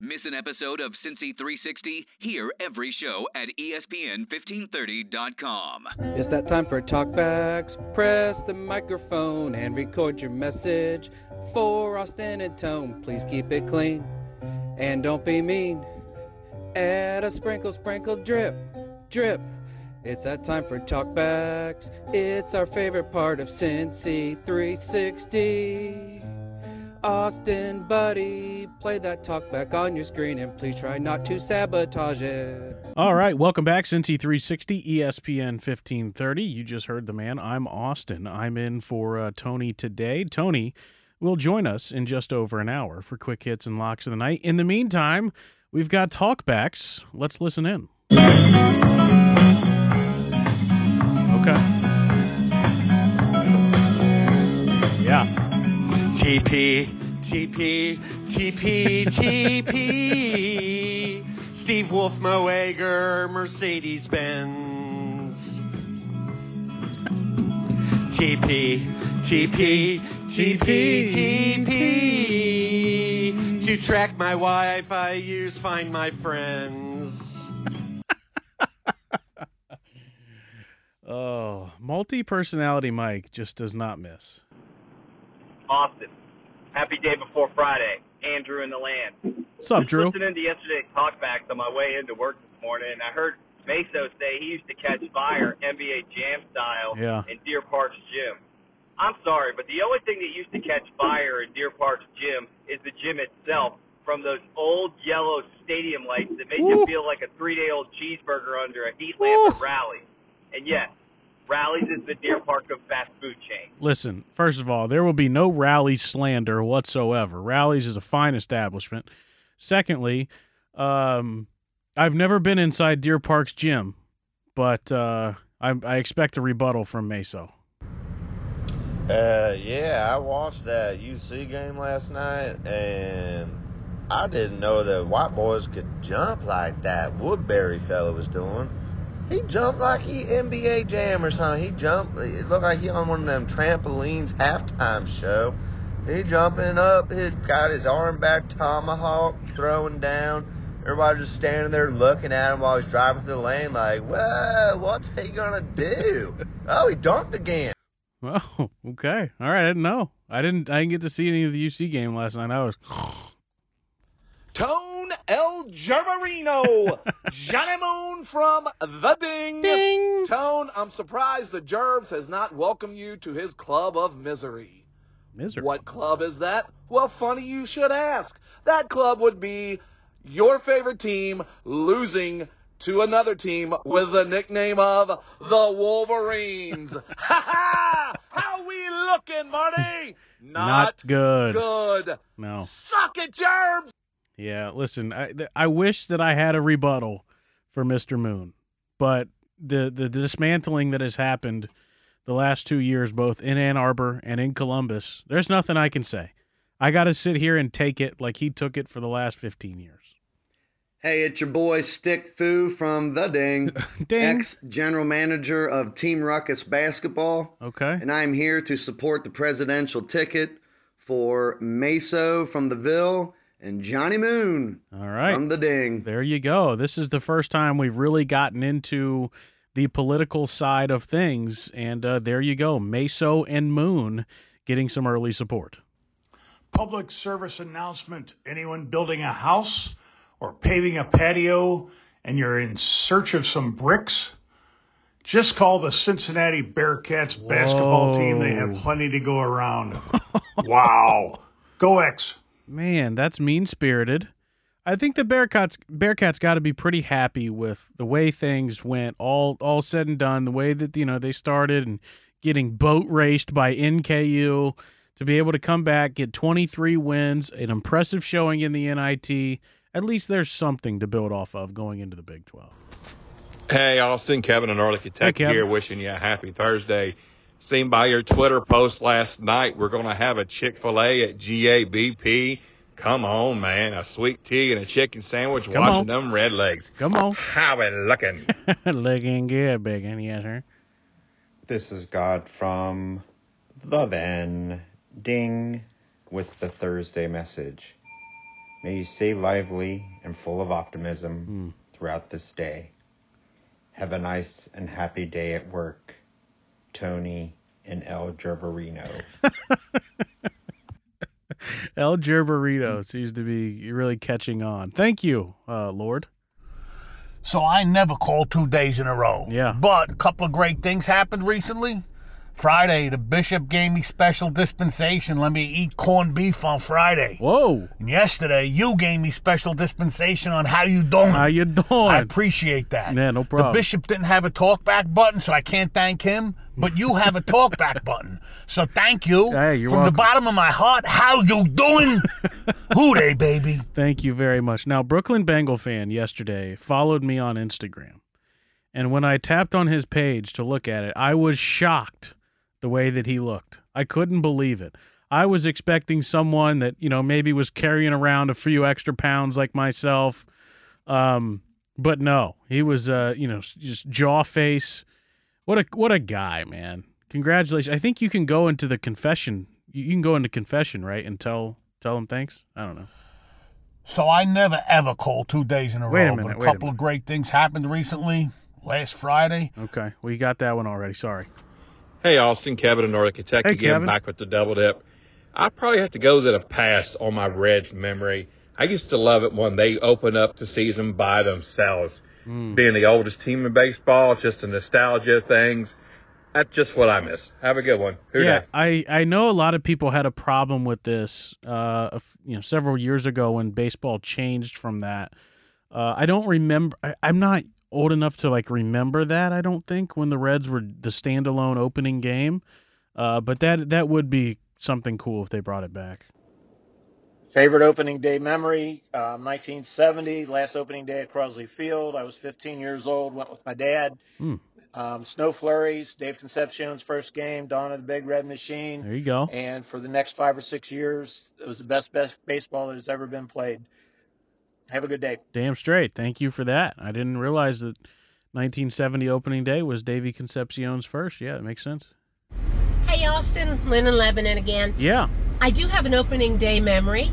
Miss an episode of Cincy 360? Hear every show at ESPN 1530.com. It's that time for TalkBacks. Press the microphone and record your message for Austin and Tone. Please keep it clean and don't be mean. Add a sprinkle, sprinkle, drip, drip. It's that time for TalkBacks. It's our favorite part of Cincy 360. Austin, buddy, play that talk back on your screen and please try not to sabotage it. All right, welcome back. Cincy 360, ESPN 1530. You just heard the man. I'm Austin. I'm in for Tony today. Tony will join us in just over an hour for Quick Hits and Locks of the Night. In the meantime, we've got talkbacks. Let's listen in. Okay. Yeah. TP, Steve Wolf, Moeger, Mercedes-Benz. TP, to track my wife, I use Find My Friends. Oh, multi-personality Mike just does not miss. Austin, happy day before Friday. Andrew in the land. What's up, Drew? Listening to yesterday's talkbacks on my way into work this morning, and I heard Meso say he used to catch fire NBA Jam style in Deer Park's gym. I'm sorry, but the only thing that used to catch fire in Deer Park's gym is the gym itself, from those old yellow stadium lights that made you feel like a 3-day-old cheeseburger under a heat lamp at Rally's. And yes, Rally's is the Deer Park of fast food chain. Listen, first of all, there will be no Rally's slander whatsoever. Rally's is a fine establishment. Secondly, I've never been inside Deer Park's gym, but I expect a rebuttal from Meso. I watched that UC game last night, and I didn't know that white boys could jump like that Woodbury fella was doing. He jumped like he NBA Jam or something. He jumped. It looked like he on one of them trampolines halftime show. He jumping up. He's got his arm back, tomahawk, throwing down. Everybody just standing there looking at him while he's driving through the lane like, whoa, what's he going to do? Oh, he dunked again. Oh, okay. All right, I didn't know. I didn't get to see any of the UC game last night. I was... Tone El Gerberino, Johnny Moon from the Ding. Ding. Tone, I'm surprised the Gerbs has not welcomed you to his club of misery. Misery? What club is that? Well, funny you should ask. That club would be your favorite team losing to another team with the nickname of the Wolverines. Ha ha! How we looking, Marty? Not good. Good. No. Suck it, Gerbs! Yeah, listen, I wish that I had a rebuttal for Mr. Moon, but the dismantling that has happened the last 2 years, both in Ann Arbor and in Columbus, there's nothing I can say. I got to sit here and take it like he took it for the last 15 years. Hey, it's your boy Stick Foo from the Ding, ex-general manager of Team Ruckus Basketball. Okay. And I'm here to support the presidential ticket for Meso from the Ville and Johnny Moon from the Ding. There you go. This is the first time we've really gotten into the political side of things, and there you go. Meso and Moon getting some early support. Public service announcement. Anyone building a house or paving a patio and you're in search of some bricks, just call the Cincinnati Bearcats basketball team. They have plenty to go around. Wow. Go X. Man, that's mean-spirited. I think the Bearcats got to be pretty happy with the way things went, all said and done, the way that they started and getting boat raced by NKU to be able to come back, get 23 wins, an impressive showing in the NIT. At least there's something to build off of going into the Big 12. Hey, Austin, Kevin in Arlington, Kentucky here, wishing you a happy Thursday. Seen by your Twitter post last night, we're going to have a Chick-fil-A at G-A-B-P. Come on, man. A sweet tea and a chicken sandwich. Come watching on. Them red legs. Come on. How we looking? Looking good, big and yes, sir. This is God from the Van. Ding with the Thursday message. May you stay lively and full of optimism throughout this day. Have a nice and happy day at work. Tony and El Gerberino. El Gerberino seems to be really catching on. Thank you, Lord. So I never call 2 days in a row. Yeah. But a couple of great things happened recently. Friday, the bishop gave me special dispensation. Let me eat corned beef on Friday. Whoa. And yesterday, you gave me special dispensation on how you doing. How you doing. I appreciate that. Yeah, no problem. The bishop didn't have a talkback button, so I can't thank him. But you have a talkback button. So thank you. Hey, you're welcome. From the bottom of my heart, how you doing? Who they, baby? Thank you very much. Now, Brooklyn Bengal fan yesterday followed me on Instagram. And when I tapped on his page to look at it, I was shocked the way that he looked. I couldn't believe it. I was expecting someone that, you know, maybe was carrying around a few extra pounds like myself. But no, he was, you know, just jaw face. What a guy, man. Congratulations. I think you can go into the confession. You can go into confession, right, and tell him thanks? I don't know. So I never, ever call 2 days in a row. But a couple of great things happened recently, last Friday. Okay. We got that one already. Sorry. Hey, Austin. Kevin in Northern Kentucky again, back with the double dip. I probably have to go to the past on my Reds memory. I used to love it when they open up the season by themselves. Being the oldest team in baseball, just the nostalgia things. That's just what I miss. Have a good one. Yeah, I know a lot of people had a problem with this you know, several years ago when baseball changed from that. I don't remember. I'm not old enough to, like, remember that, I don't think, when the Reds were the standalone opening game. But that would be something cool if they brought it back. Favorite opening day memory, 1970, last opening day at Crosley Field. I was 15 years old, went with my dad. Snow flurries, Dave Concepcion's first game, Dawn of the Big Red Machine. There you go. And for the next 5 or 6 years, it was the best baseball that has ever been played. Have a good day. Damn straight. Thank you for that. I didn't realize that 1970 opening day was Davey Concepcion's first. Yeah, it makes sense. Hey, Austin. Lynn and Lebanon again. Yeah. I do have an opening day memory.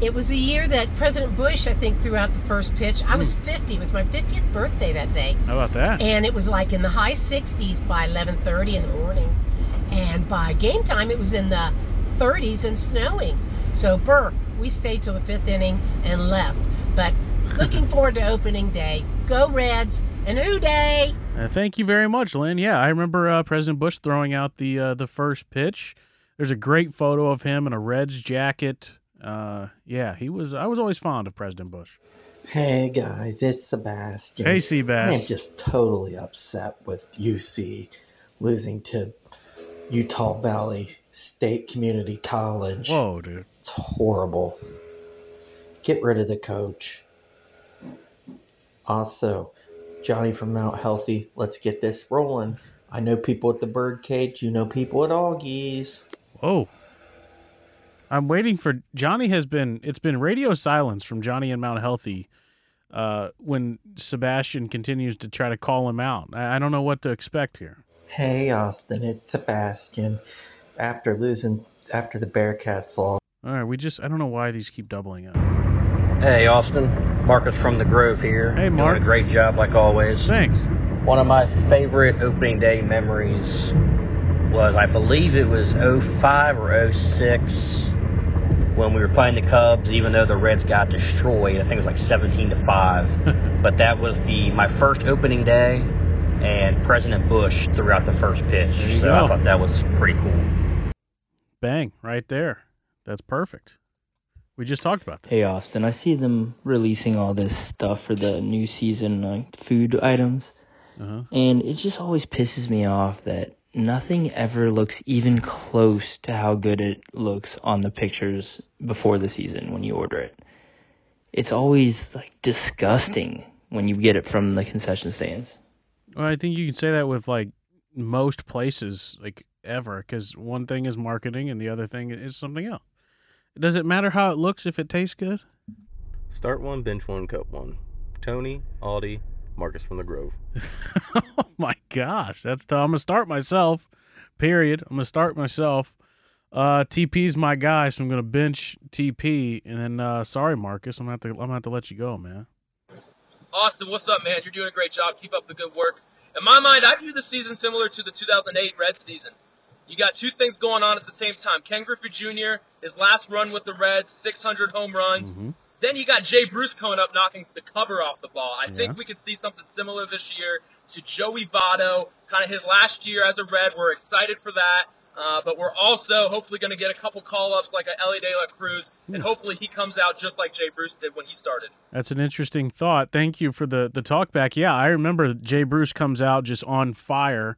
It was a year that President Bush, I think, threw out the first pitch. I was 50. It was my 50th birthday that day. How about that? And it was like in the high 60s by 11:30 in the morning. And by game time, it was in the 30s and snowing. So, we stayed till the fifth inning and left. But looking forward to opening day. Go Reds and Who Day! Thank you very much, Lynn. Yeah, I remember President Bush throwing out the first pitch. There's a great photo of him in a Reds jacket. I was always fond of President Bush. Hey, guys, it's Sebastian. Hey, Sebastian. I'm just totally upset with UC losing to Utah Valley State Community College. Whoa, dude. It's horrible. Get rid of the coach. Also, Johnny from Mount Healthy, let's get this rolling. I know people at the Birdcage. You know people at Augie's. Whoa. I'm waiting for Johnny it's been radio silence from Johnny and Mount Healthy when Sebastian continues to try to call him out. I don't know what to expect here. Hey, Austin, it's Sebastian. After the Bearcats lost. All right, I don't know why these keep doubling up. Hey, Austin. Marcus from the Grove here. Hey, Mark. Doing a great job like always. Thanks. One of my favorite opening day memories was, I believe it was 05 or 06, when we were playing the Cubs, even though the Reds got destroyed. I think it was like 17-5. But that was my first opening day, and President Bush threw out the first pitch. So I thought that was pretty cool. Bang, right there. That's perfect. We just talked about that. Hey, Austin, I see them releasing all this stuff for the new season, like food items. And it just always pisses me off that nothing ever looks even close to how good it looks on the pictures before the season when you order it. It's always like disgusting when you get it from the concession stands. Well, I think you can say that with like most places like ever, because one thing is marketing and the other thing is something else. Does it matter how it looks if it tastes good? Start one, bench one, cup one. Tony, Aldi, Marcus from the Grove. Oh my gosh, that's tough. I'm gonna start myself. Period. I'm gonna start myself. TP's my guy, so I'm gonna bench TP, and then sorry, Marcus, I'm gonna have to let you go, man. Austin, what's up, man? You're doing a great job. Keep up the good work. In my mind, I view the season similar to the 2008 Reds season. You got two things going on at the same time. Ken Griffey Jr., his last run with the Reds, 600 home runs. Mm-hmm. Then you got Jay Bruce coming up knocking the cover off the ball. I think we could see something similar this year to Joey Votto, kind of his last year as a Red. We're excited for that, but we're also hopefully going to get a couple call-ups like Ellie De La Cruz, and hopefully he comes out just like Jay Bruce did when he started. That's an interesting thought. Thank you for the talk back. Yeah, I remember Jay Bruce comes out just on fire.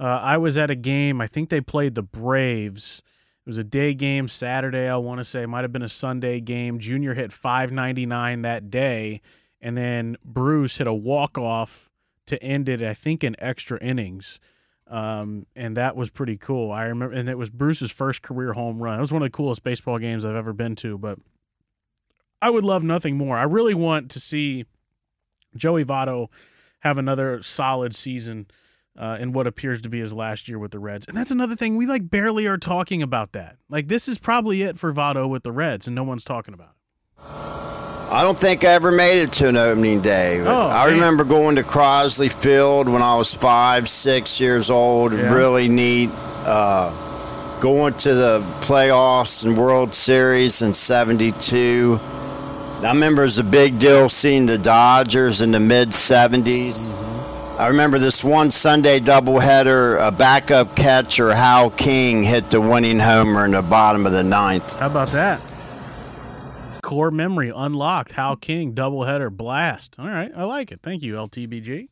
I was at a game. I think they played the Braves. It was a day game Saturday, I want to say. It might have been a Sunday game. Junior hit .599 that day, and then Bruce hit a walk-off to end it, I think, in extra innings. And that was pretty cool. I remember, and it was Bruce's first career home run. It was one of the coolest baseball games I've ever been to, but I would love nothing more. I really want to see Joey Votto have another solid season in what appears to be his last year with the Reds. And that's another thing. We, like, barely are talking about that. Like, this is probably it for Votto with the Reds, and no one's talking about it. I don't think I ever made it to an opening day. I remember going to Crosley Field when I was 5, 6 years old. Yeah. Really neat. Going to the playoffs and World Series in 72. I remember it was a big deal seeing the Dodgers in the mid-70s. Mm-hmm. I remember this one Sunday doubleheader, a backup catcher, Hal King, hit the winning homer in the bottom of the 9th. How about that? Core memory unlocked. Hal King, doubleheader, blast. All right, I like it. Thank you, LTBG.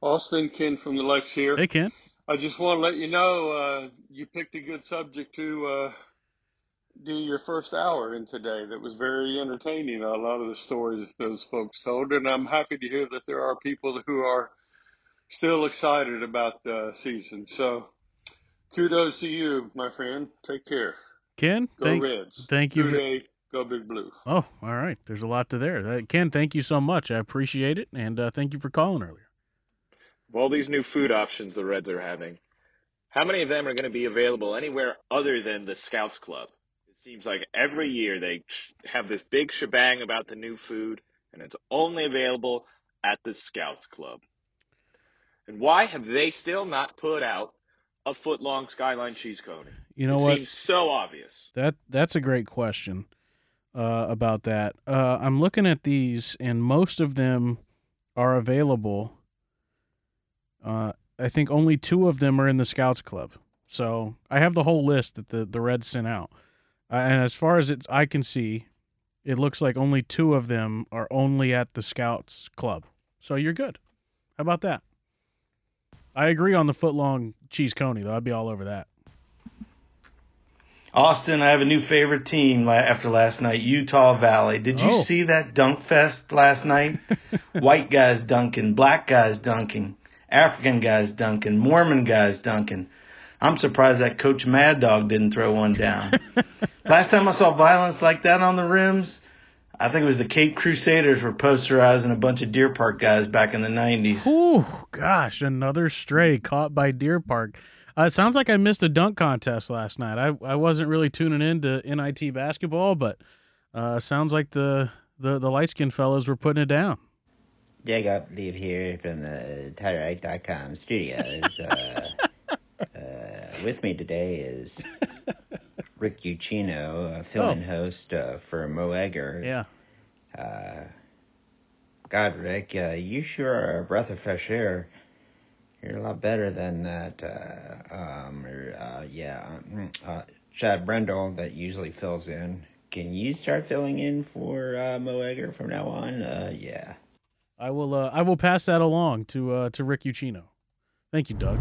Austin, Ken from the Lex here. Hey, Ken. I just want to let you know you picked a good subject to do your first hour in today. That was very entertaining, a lot of the stories those folks told. And I'm happy to hear that there are people who are still excited about the season. So kudos to you, my friend. Take care. Ken, go Reds. Thank you. Go Big Blue. Oh, all right. There's a lot to there. Ken, thank you so much. I appreciate it. And thank you for calling earlier. Of all these new food options the Reds are having, how many of them are going to be available anywhere other than the Scouts Club? It seems like every year they have this big shebang about the new food, and it's only available at the Scouts Club. And why have they still not put out a foot-long Skyline cheese cone? You know what? It seems so obvious. That's a great question about that. I'm looking at these, and most of them are available. I think only 2 of them are in the Scouts Club. So I have the whole list that the Reds sent out. And as far as I can see, it looks like only 2 of them are only at the Scouts Club. So you're good. How about that? I agree on the foot-long cheese coney, though. I'd be all over that. Austin, I have a new favorite team after last night, Utah Valley. Did you see that dunk fest last night? White guys dunking, black guys dunking, African guys dunking, Mormon guys dunking. I'm surprised that Coach Mad Dog didn't throw one down. Last time I saw violence like that on the rims, I think it was the Cape Crusaders were posterizing a bunch of Deer Park guys back in the 90s. Oh, gosh, another stray caught by Deer Park. It sounds like I missed a dunk contest last night. I wasn't really tuning in to NIT basketball, but sounds like the light-skinned fellas were putting it down. Jacob Leave here from the TideRite.com studios. With me today is Rick Uccino, fill-in host for Mo Egger. Yeah. God, Rick, you sure are a breath of fresh air. You're a lot better than that. Chad Brendel that usually fills in. Can you start filling in for Mo Egger from now on? Yeah. I will. I will pass that along to Rick Uccino. Thank you, Doug.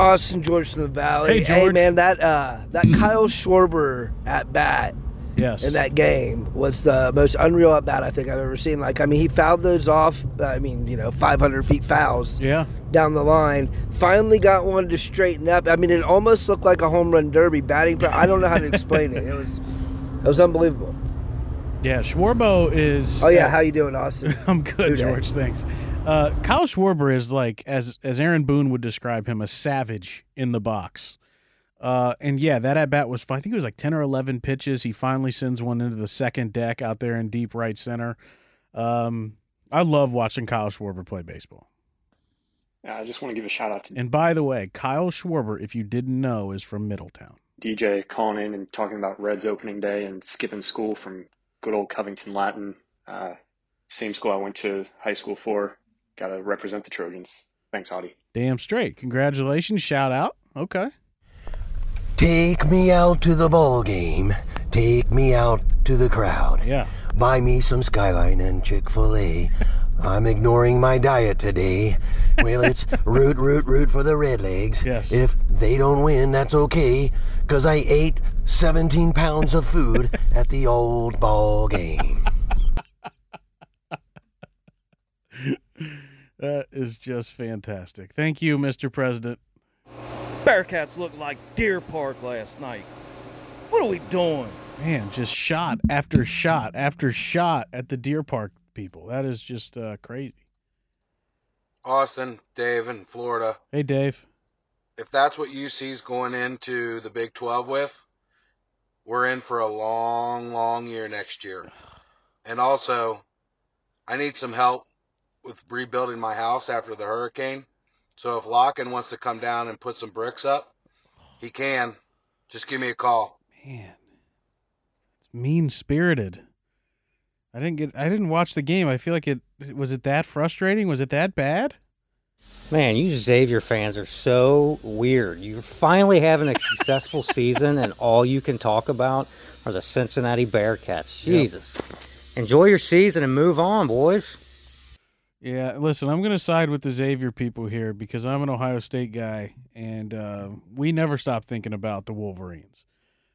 Austin George from the Valley. Hey, George. Hey, man, that Kyle Schwarber at bat. Yes. In that game was the most unreal at bat I think I've ever seen. Like, I mean, he fouled those off. 500 feet fouls. Yeah. Down the line, finally got one to straighten up. I mean, it almost looked like a home run derby batting. I don't know how to explain it. It was unbelievable. Yeah, Schwarber is. Oh yeah, how you doing, Austin? I'm good, George. Thanks. Kyle Schwarber is like, as Aaron Boone would describe him, a savage in the box. And yeah, that at bat was fun. I think it was like 10 or 11 pitches. He finally sends one into the second deck out there in deep right center. I love watching Kyle Schwarber play baseball. Yeah, I just want to give a shout out to. And by the way, Kyle Schwarber, if you didn't know, is from Middletown. DJ calling in and talking about Reds opening day and skipping school from good old Covington Latin, same school I went to high school for. Got to represent the Trojans. Thanks, Audie. Damn straight. Congratulations. Shout out. Okay. Take me out to the ball game. Take me out to the crowd. Yeah. Buy me some Skyline and Chick-fil-A. I'm ignoring my diet today. Well, it's root for the Red Legs. Yes. If they don't win, that's okay, because I ate 17 pounds of food at the old ball game. That is just fantastic. Thank you, Mr. President. Bearcats looked like Deer Park last night. What are we doing? Man, just shot after shot after shot at the Deer Park people. That is just crazy. Austin, Dave in Florida. Hey, Dave. If that's what UC's going into the Big 12 with, we're in for a long, long year next year. And also, I need some help with rebuilding my house after the hurricane. So if Locken wants to come down and put some bricks up, he can. Just give me a call. Man, it's mean-spirited. I didn't watch the game. I feel like was it that frustrating? Was it that bad? Man, you Xavier fans are so weird. You're finally having a successful season, and all you can talk about are the Cincinnati Bearcats. Jesus. Yep. Enjoy your season and move on, boys. Yeah, listen, I'm going to side with the Xavier people here because I'm an Ohio State guy, and we never stop thinking about the Wolverines,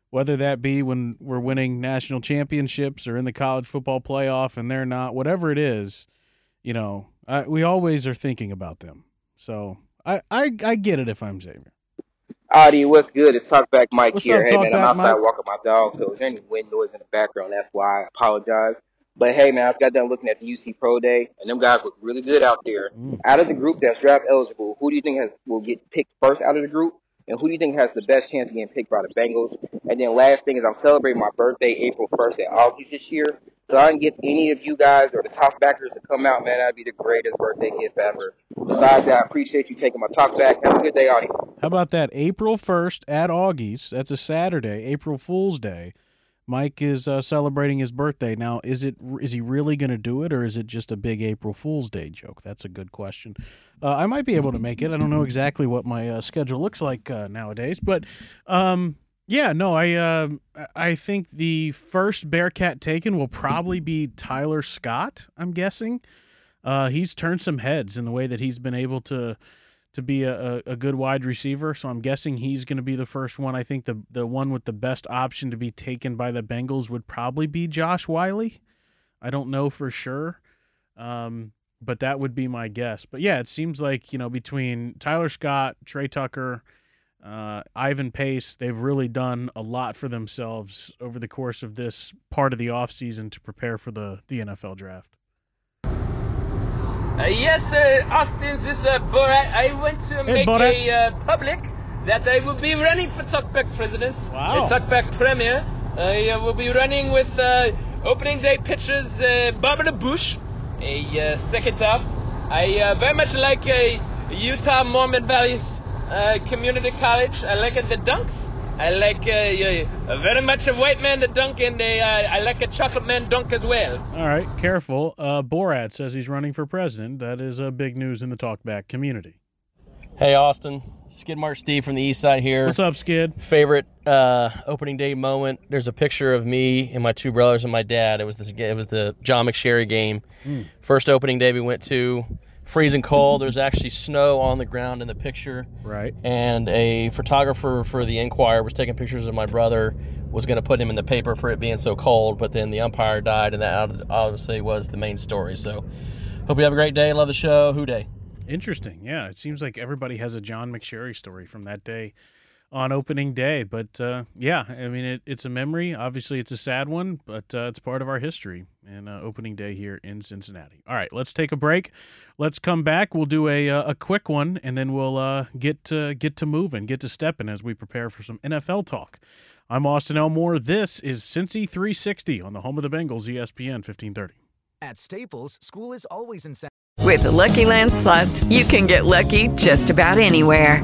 whether that be when we're winning national championships or in the college football playoff and they're not, whatever it is, we always are thinking about them. So I get it if I'm Xavier. Audie, what's good? It's Talkback Mike here. Hey, man, I'm outside walking my dog, so if there's any wind noise in the background, that's why I apologize. But, hey, man, I just got done looking at the UC Pro Day, and them guys look really good out there. Mm. Out of the group that's draft eligible, who do you think will get picked first out of the group, and who do you think has the best chance of getting picked by the Bengals? And then last thing is I'm celebrating my birthday April 1st at Augie's this year, so I can get any of you guys or the top backers to come out, man. That'd be the greatest birthday gift ever. Besides that, I appreciate you taking my talk back. Have a good day, Audie. How about that? April 1st at Augie's. That's a Saturday, April Fool's Day. Mike is celebrating his birthday. Now, is he really going to do it, or is it just a big April Fool's Day joke? That's a good question. I might be able to make it. I don't know exactly what my schedule looks like nowadays. But, I think the first Bearcat taken will probably be Tyler Scott, I'm guessing. He's turned some heads in the way that he's been able to be a good wide receiver, so I'm guessing he's going to be the first one. I think the one with the best option to be taken by the Bengals would probably be Josh Wiley. I don't know for sure, but that would be my guess. But, yeah, it seems like, between Tyler Scott, Trey Tucker, Ivan Pace, they've really done a lot for themselves over the course of this part of the offseason to prepare for the NFL draft. Yes, Austin, this Borat. I want to make public that I will be running for TalkBack President. Wow. TalkBack Premier. I will be running with opening day pitchers Barbara Bush, second half. I very much like Utah Mormon Valley Community College. I like the dunks. I like very much a white man to dunk, and I like a chocolate man dunk as well. All right, careful. Borat says he's running for president. That is big news in the TalkBack community. Hey, Austin. Skidmark Steve from the east side here. What's up, Skid? Favorite opening day moment. There's a picture of me and my two brothers and my dad. It was the John McSherry game. First opening day we went to. freezing cold. There's actually snow on the ground in the picture. Right. And a photographer for the Enquirer was taking pictures of my brother, was going to put him in the paper for it being so cold, but then the umpire died, and that obviously was the main story. So hope you have a great day. Love the show. Who day? Interesting. Yeah, it seems like everybody has a John McSherry story from that day on opening day. But, yeah, I mean, it's a memory. Obviously, it's a sad one, but it's part of our history and opening day here in Cincinnati. All right, let's take a break. Let's come back. We'll do a quick one, and then we'll get to moving, get to stepping as we prepare for some NFL talk. I'm Austin Elmore. This is Cincy 360 on the home of the Bengals, ESPN 1530. At Staples, school is always in San. With the Lucky Land Slots, you can get lucky just about anywhere.